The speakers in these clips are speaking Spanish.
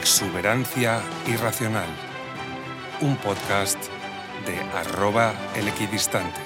Exuberancia Irracional, un podcast de @el Equidistante.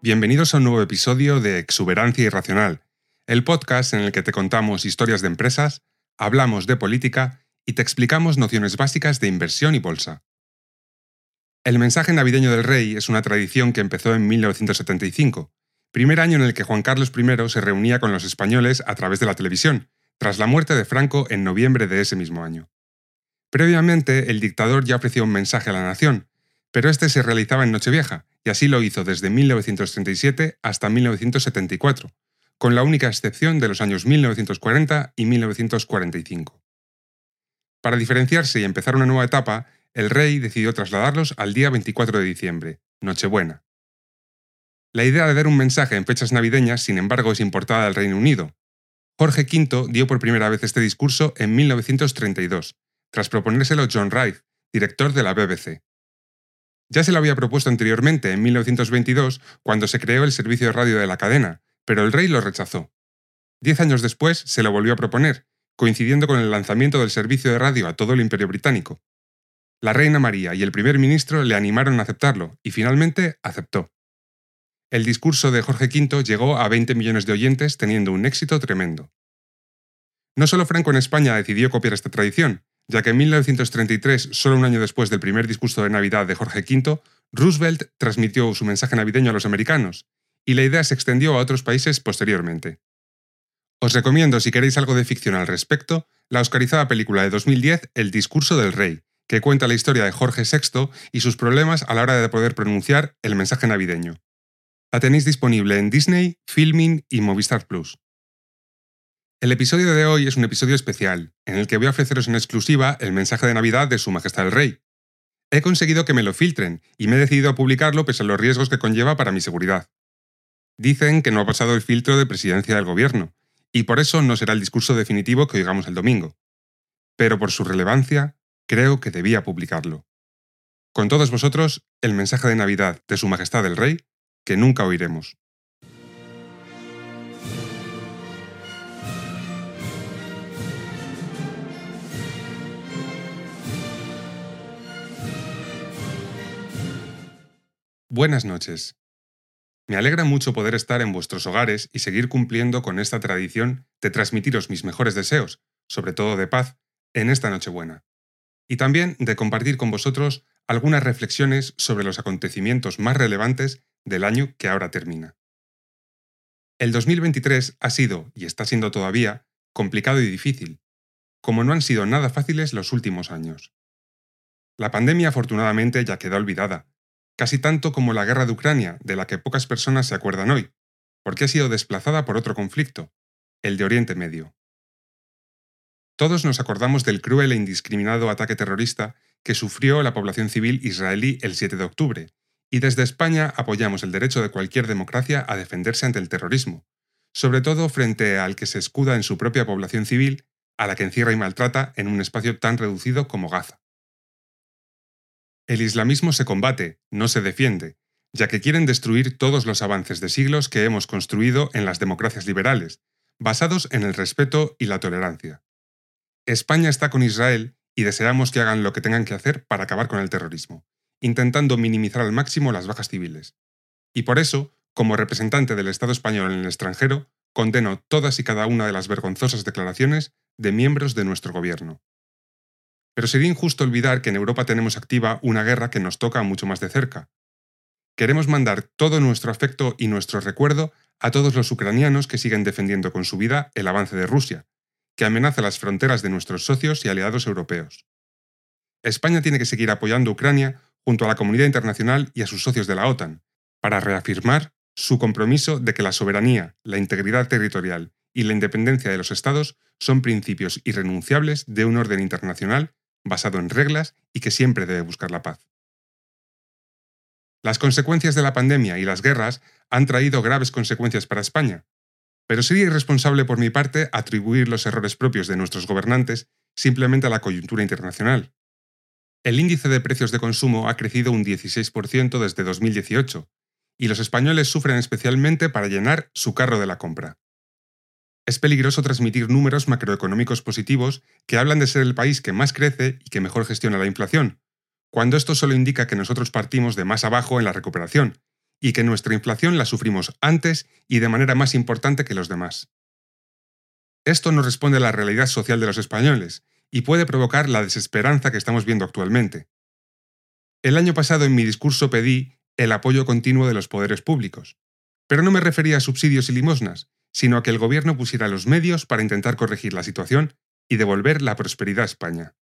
Bienvenidos a un nuevo episodio de Exuberancia Irracional, el podcast en el que te contamos historias de empresas, hablamos de política y te explicamos nociones básicas de inversión y bolsa. El mensaje navideño del rey es una tradición que empezó en 1975, primer año en el que Juan Carlos I se reunía con los españoles a través de la televisión, tras la muerte de Franco en noviembre de ese mismo año. Previamente, el dictador ya ofrecía un mensaje a la nación, pero este se realizaba en Nochevieja, y así lo hizo desde 1937 hasta 1974, con la única excepción de los años 1940 y 1945. Para diferenciarse y empezar una nueva etapa, el rey decidió trasladarlos al día 24 de diciembre, Nochebuena. La idea de dar un mensaje en fechas navideñas, sin embargo, es importada al Reino Unido. Jorge V dio por primera vez este discurso en 1932, tras proponérselo John Rife, director de la BBC. Ya se lo había propuesto anteriormente, en 1922, cuando se creó el servicio de radio de la cadena, pero el rey lo rechazó. 10 años después se lo volvió a proponer, coincidiendo con el lanzamiento del servicio de radio a todo el Imperio Británico. La Reina María y el primer ministro le animaron a aceptarlo, y finalmente aceptó. El discurso de Jorge V llegó a 20 millones de oyentes, teniendo un éxito tremendo. No solo Franco en España decidió copiar esta tradición, ya que en 1933, solo un año después del primer discurso de Navidad de Jorge V, Roosevelt transmitió su mensaje navideño a los americanos, y la idea se extendió a otros países posteriormente. Os recomiendo, si queréis algo de ficción al respecto, la oscarizada película de 2010, El discurso del rey, que cuenta la historia de Jorge VI y sus problemas a la hora de poder pronunciar el mensaje navideño. La tenéis disponible en Disney, Filmin y Movistar Plus. El episodio de hoy es un episodio especial, en el que voy a ofreceros en exclusiva el mensaje de Navidad de Su Majestad el Rey. He conseguido que me lo filtren y me he decidido a publicarlo pese a los riesgos que conlleva para mi seguridad. Dicen que no ha pasado el filtro de Presidencia del Gobierno, y por eso no será el discurso definitivo que oigamos el domingo. Pero por su relevancia, creo que debía publicarlo. Con todos vosotros, el mensaje de Navidad de Su Majestad el Rey, que nunca oiremos. Buenas noches. Me alegra mucho poder estar en vuestros hogares y seguir cumpliendo con esta tradición de transmitiros mis mejores deseos, sobre todo de paz, en esta Nochebuena. Y también de compartir con vosotros algunas reflexiones sobre los acontecimientos más relevantes del año que ahora termina. El 2023 ha sido, y está siendo todavía, complicado y difícil, como no han sido nada fáciles los últimos años. La pandemia afortunadamente ya queda olvidada, casi tanto como la guerra de Ucrania, de la que pocas personas se acuerdan hoy, porque ha sido desplazada por otro conflicto, el de Oriente Medio. Todos nos acordamos del cruel e indiscriminado ataque terrorista que sufrió la población civil israelí el 7 de octubre, y desde España apoyamos el derecho de cualquier democracia a defenderse ante el terrorismo, sobre todo frente al que se escuda en su propia población civil, a la que encierra y maltrata en un espacio tan reducido como Gaza. El islamismo se combate, no se defiende, ya que quieren destruir todos los avances de siglos que hemos construido en las democracias liberales, basados en el respeto y la tolerancia. España está con Israel y deseamos que hagan lo que tengan que hacer para acabar con el terrorismo, intentando minimizar al máximo las bajas civiles. Y por eso, como representante del Estado español en el extranjero, condeno todas y cada una de las vergonzosas declaraciones de miembros de nuestro gobierno. Pero sería injusto olvidar que en Europa tenemos activa una guerra que nos toca mucho más de cerca. Queremos mandar todo nuestro afecto y nuestro recuerdo a todos los ucranianos que siguen defendiendo con su vida el avance de Rusia, que amenaza las fronteras de nuestros socios y aliados europeos. España tiene que seguir apoyando a Ucrania junto a la comunidad internacional y a sus socios de la OTAN, para reafirmar su compromiso de que la soberanía, la integridad territorial y la independencia de los estados son principios irrenunciables de un orden internacional basado en reglas y que siempre debe buscar la paz. Las consecuencias de la pandemia y las guerras han traído graves consecuencias para España, pero sería irresponsable por mi parte atribuir los errores propios de nuestros gobernantes simplemente a la coyuntura internacional. El índice de precios de consumo ha crecido un 16% desde 2018, y los españoles sufren especialmente para llenar su carro de la compra. Es peligroso transmitir números macroeconómicos positivos que hablan de ser el país que más crece y que mejor gestiona la inflación, cuando esto solo indica que nosotros partimos de más abajo en la recuperación, y que nuestra inflación la sufrimos antes y de manera más importante que los demás. Esto no responde a la realidad social de los españoles y puede provocar la desesperanza que estamos viendo actualmente. El año pasado en mi discurso pedí el apoyo continuo de los poderes públicos, pero no me refería a subsidios y limosnas, sino a que el gobierno pusiera los medios para intentar corregir la situación y devolver la prosperidad a España.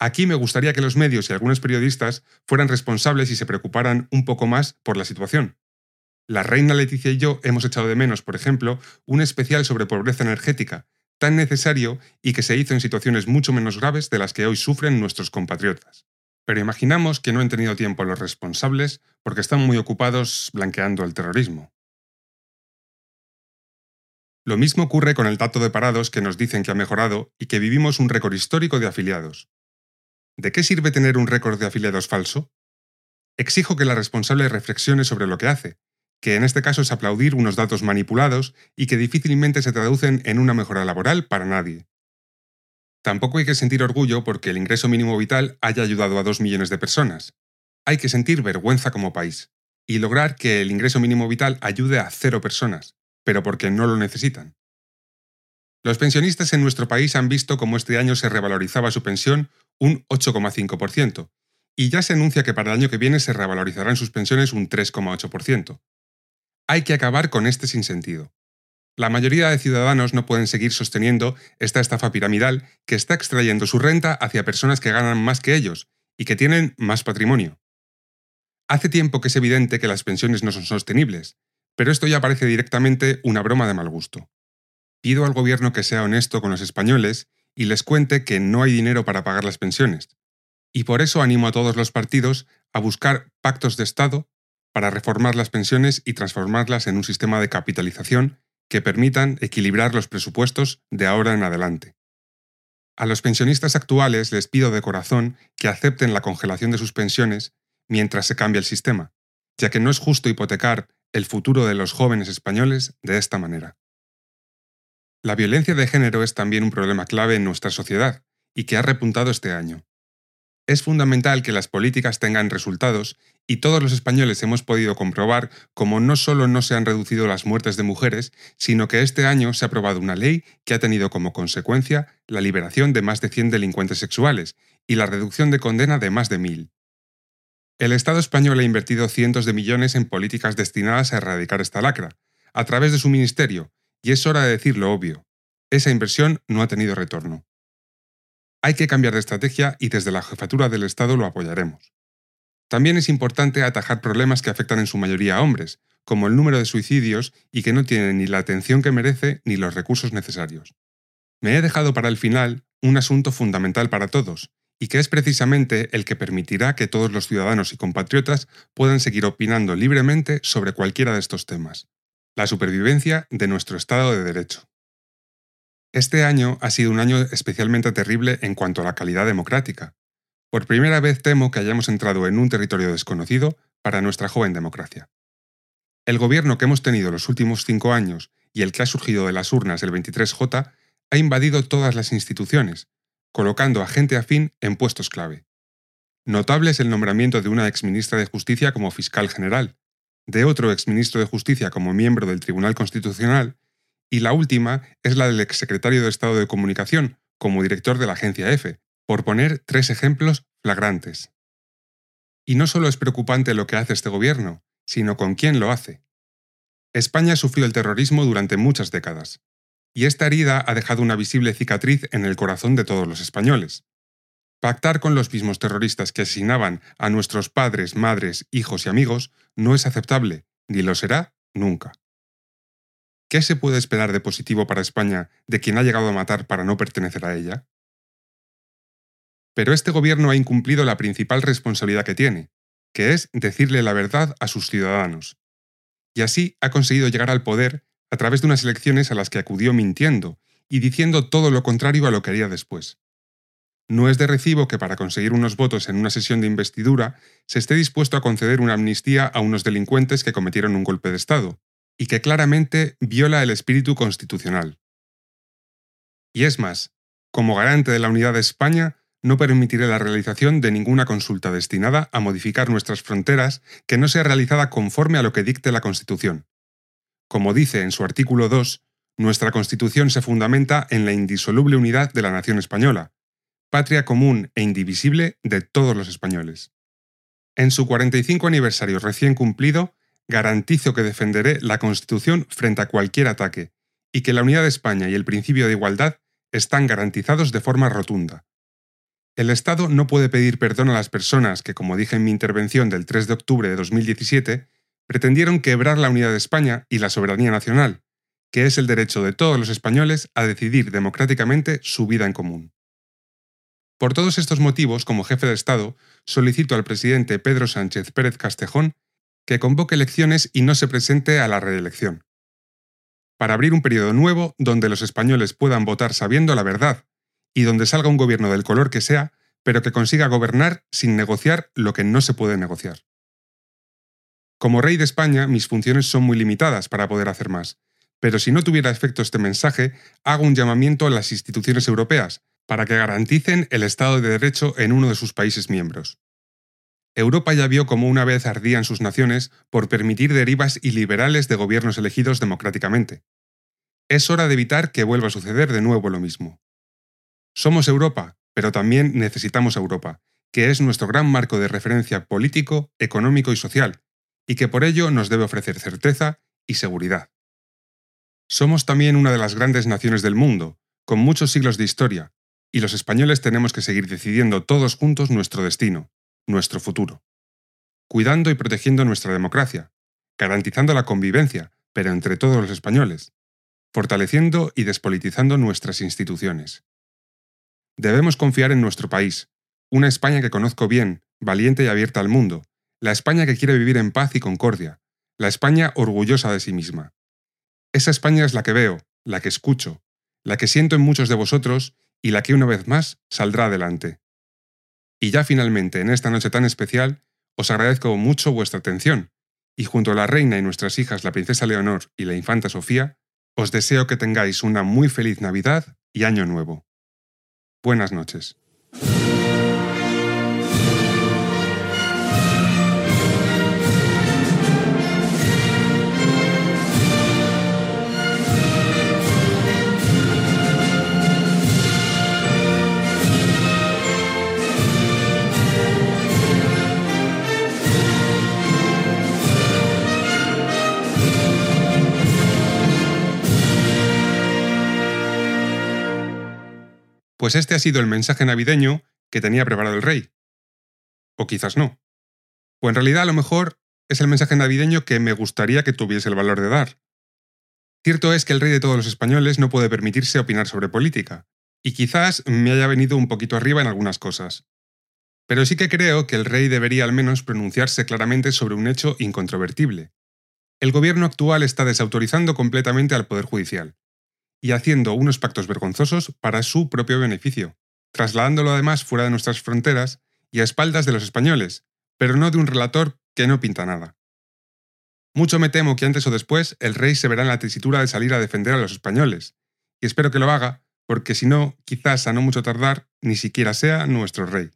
Aquí me gustaría que los medios y algunos periodistas fueran responsables y se preocuparan un poco más por la situación. La reina Leticia y yo hemos echado de menos, por ejemplo, un especial sobre pobreza energética, tan necesario y que se hizo en situaciones mucho menos graves de las que hoy sufren nuestros compatriotas. Pero imaginamos que no han tenido tiempo los responsables porque están muy ocupados blanqueando el terrorismo. Lo mismo ocurre con el dato de parados que nos dicen que ha mejorado y que vivimos un récord histórico de afiliados. ¿De qué sirve tener un récord de afiliados falso? Exijo que la responsable reflexione sobre lo que hace, que en este caso es aplaudir unos datos manipulados y que difícilmente se traducen en una mejora laboral para nadie. Tampoco hay que sentir orgullo porque el ingreso mínimo vital haya ayudado a 2 millones de personas. Hay que sentir vergüenza como país y lograr que el ingreso mínimo vital ayude a 0 personas, pero porque no lo necesitan. Los pensionistas en nuestro país han visto cómo este año se revalorizaba su pensión un 8,5%, y ya se anuncia que para el año que viene se revalorizarán sus pensiones un 3,8%. Hay que acabar con este sinsentido. La mayoría de ciudadanos no pueden seguir sosteniendo esta estafa piramidal que está extrayendo su renta hacia personas que ganan más que ellos y que tienen más patrimonio. Hace tiempo que es evidente que las pensiones no son sostenibles, pero esto ya parece directamente una broma de mal gusto. Pido al gobierno que sea honesto con los españoles y les cuente que no hay dinero para pagar las pensiones. Y por eso animo a todos los partidos a buscar pactos de Estado para reformar las pensiones y transformarlas en un sistema de capitalización que permitan equilibrar los presupuestos de ahora en adelante. A los pensionistas actuales les pido de corazón que acepten la congelación de sus pensiones mientras se cambia el sistema, ya que no es justo hipotecar el futuro de los jóvenes españoles de esta manera. La violencia de género es también un problema clave en nuestra sociedad y que ha repuntado este año. Es fundamental que las políticas tengan resultados y todos los españoles hemos podido comprobar cómo no solo no se han reducido las muertes de mujeres, sino que este año se ha aprobado una ley que ha tenido como consecuencia la liberación de más de 100 delincuentes sexuales y la reducción de condena de más de 1.000. El Estado español ha invertido cientos de millones en políticas destinadas a erradicar esta lacra, a través de su ministerio, y es hora de decir lo obvio, esa inversión no ha tenido retorno. Hay que cambiar de estrategia y desde la Jefatura del Estado lo apoyaremos. También es importante atajar problemas que afectan en su mayoría a hombres, como el número de suicidios y que no tienen ni la atención que merece ni los recursos necesarios. Me he dejado para el final un asunto fundamental para todos, y que es precisamente el que permitirá que todos los ciudadanos y compatriotas puedan seguir opinando libremente sobre cualquiera de estos temas. La supervivencia de nuestro Estado de Derecho. Este año ha sido un año especialmente terrible en cuanto a la calidad democrática. Por primera vez temo que hayamos entrado en un territorio desconocido para nuestra joven democracia. El gobierno que hemos tenido los últimos 5 años y el que ha surgido de las urnas el 23J ha invadido todas las instituciones, colocando a gente afín en puestos clave. Notable es el nombramiento de una exministra de Justicia como fiscal general, de otro exministro de Justicia como miembro del Tribunal Constitucional y la última es la del exsecretario de Estado de Comunicación como director de la agencia EFE, por poner 3 ejemplos flagrantes. Y no solo es preocupante lo que hace este gobierno, sino con quién lo hace. España sufrió el terrorismo durante muchas décadas, y esta herida ha dejado una visible cicatriz en el corazón de todos los españoles. Pactar con los mismos terroristas que asesinaban a nuestros padres, madres, hijos y amigos no es aceptable, ni lo será nunca. ¿Qué se puede esperar de positivo para España de quien ha llegado a matar para no pertenecer a ella? Pero este gobierno ha incumplido la principal responsabilidad que tiene, que es decirle la verdad a sus ciudadanos, y así ha conseguido llegar al poder a través de unas elecciones a las que acudió mintiendo y diciendo todo lo contrario a lo que haría después. No es de recibo que para conseguir unos votos en una sesión de investidura se esté dispuesto a conceder una amnistía a unos delincuentes que cometieron un golpe de Estado, y que claramente viola el espíritu constitucional. Y es más, como garante de la unidad de España, no permitiré la realización de ninguna consulta destinada a modificar nuestras fronteras que no sea realizada conforme a lo que dicte la Constitución. Como dice en su artículo 2, nuestra Constitución se fundamenta en la indisoluble unidad de la nación española, patria común e indivisible de todos los españoles. En su 45 aniversario recién cumplido, garantizo que defenderé la Constitución frente a cualquier ataque y que la unidad de España y el principio de igualdad están garantizados de forma rotunda. El Estado no puede pedir perdón a las personas que, como dije en mi intervención del 3 de octubre de 2017, pretendieron quebrar la unidad de España y la soberanía nacional, que es el derecho de todos los españoles a decidir democráticamente su vida en común. Por todos estos motivos, como jefe de Estado, solicito al presidente Pedro Sánchez Pérez Castejón que convoque elecciones y no se presente a la reelección. Para abrir un periodo nuevo donde los españoles puedan votar sabiendo la verdad y donde salga un gobierno del color que sea, pero que consiga gobernar sin negociar lo que no se puede negociar. Como rey de España, mis funciones son muy limitadas para poder hacer más, pero si no tuviera efecto este mensaje, hago un llamamiento a las instituciones europeas para que garanticen el Estado de Derecho en uno de sus países miembros. Europa ya vio cómo una vez ardían sus naciones por permitir derivas iliberales de gobiernos elegidos democráticamente. Es hora de evitar que vuelva a suceder de nuevo lo mismo. Somos Europa, pero también necesitamos Europa, que es nuestro gran marco de referencia político, económico y social, y que por ello nos debe ofrecer certeza y seguridad. Somos también una de las grandes naciones del mundo, con muchos siglos de historia, y los españoles tenemos que seguir decidiendo todos juntos nuestro destino, nuestro futuro, cuidando y protegiendo nuestra democracia, garantizando la convivencia, pero entre todos los españoles, fortaleciendo y despolitizando nuestras instituciones. Debemos confiar en nuestro país, una España que conozco bien, valiente y abierta al mundo, la España que quiere vivir en paz y concordia, la España orgullosa de sí misma. Esa España es la que veo, la que escucho, la que siento en muchos de vosotros y la que una vez más saldrá adelante. Y ya finalmente, en esta noche tan especial, os agradezco mucho vuestra atención, y junto a la reina y nuestras hijas, la princesa Leonor y la infanta Sofía, os deseo que tengáis una muy feliz Navidad y Año Nuevo. Buenas noches. Pues este ha sido el mensaje navideño que tenía preparado el rey. O quizás no. O en realidad a lo mejor es el mensaje navideño que me gustaría que tuviese el valor de dar. Cierto es que el rey de todos los españoles no puede permitirse opinar sobre política, y quizás me haya venido un poquito arriba en algunas cosas. Pero sí que creo que el rey debería al menos pronunciarse claramente sobre un hecho incontrovertible. El gobierno actual está desautorizando completamente al Poder Judicial y haciendo unos pactos vergonzosos para su propio beneficio, trasladándolo además fuera de nuestras fronteras y a espaldas de los españoles, pero no de un relator que no pinta nada. Mucho me temo que antes o después el rey se verá en la tesitura de salir a defender a los españoles, y espero que lo haga, porque si no, quizás a no mucho tardar, ni siquiera sea nuestro rey.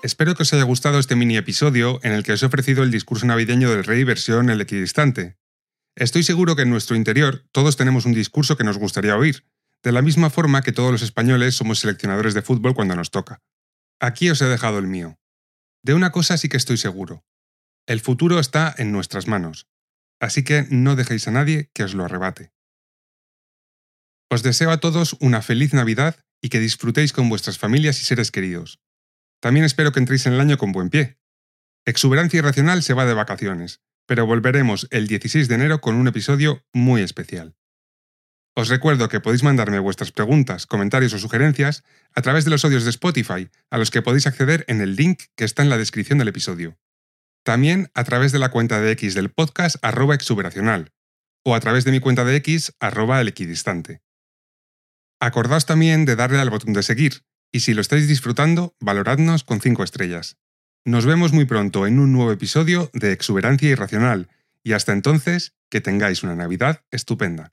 Espero que os haya gustado este mini episodio en el que os he ofrecido el discurso navideño del rey versión El Equidistante. Estoy seguro que en nuestro interior todos tenemos un discurso que nos gustaría oír, de la misma forma que todos los españoles somos seleccionadores de fútbol cuando nos toca. Aquí os he dejado el mío. De una cosa sí que estoy seguro. El futuro está en nuestras manos, así que no dejéis a nadie que os lo arrebate. Os deseo a todos una feliz Navidad y que disfrutéis con vuestras familias y seres queridos. También espero que entréis en el año con buen pie. Exuberancia Irracional se va de vacaciones, pero volveremos el 16 de enero con un episodio muy especial. Os recuerdo que podéis mandarme vuestras preguntas, comentarios o sugerencias a través de los audios de Spotify, a los que podéis acceder en el link que está en la descripción del episodio. También a través de la cuenta de X del podcast @exuberacional o a través de mi cuenta de X @el equidistante. Acordaos también de darle al botón de seguir y si lo estáis disfrutando, valoradnos con 5 estrellas. Nos vemos muy pronto en un nuevo episodio de Exuberancia Irracional y hasta entonces, que tengáis una Navidad estupenda.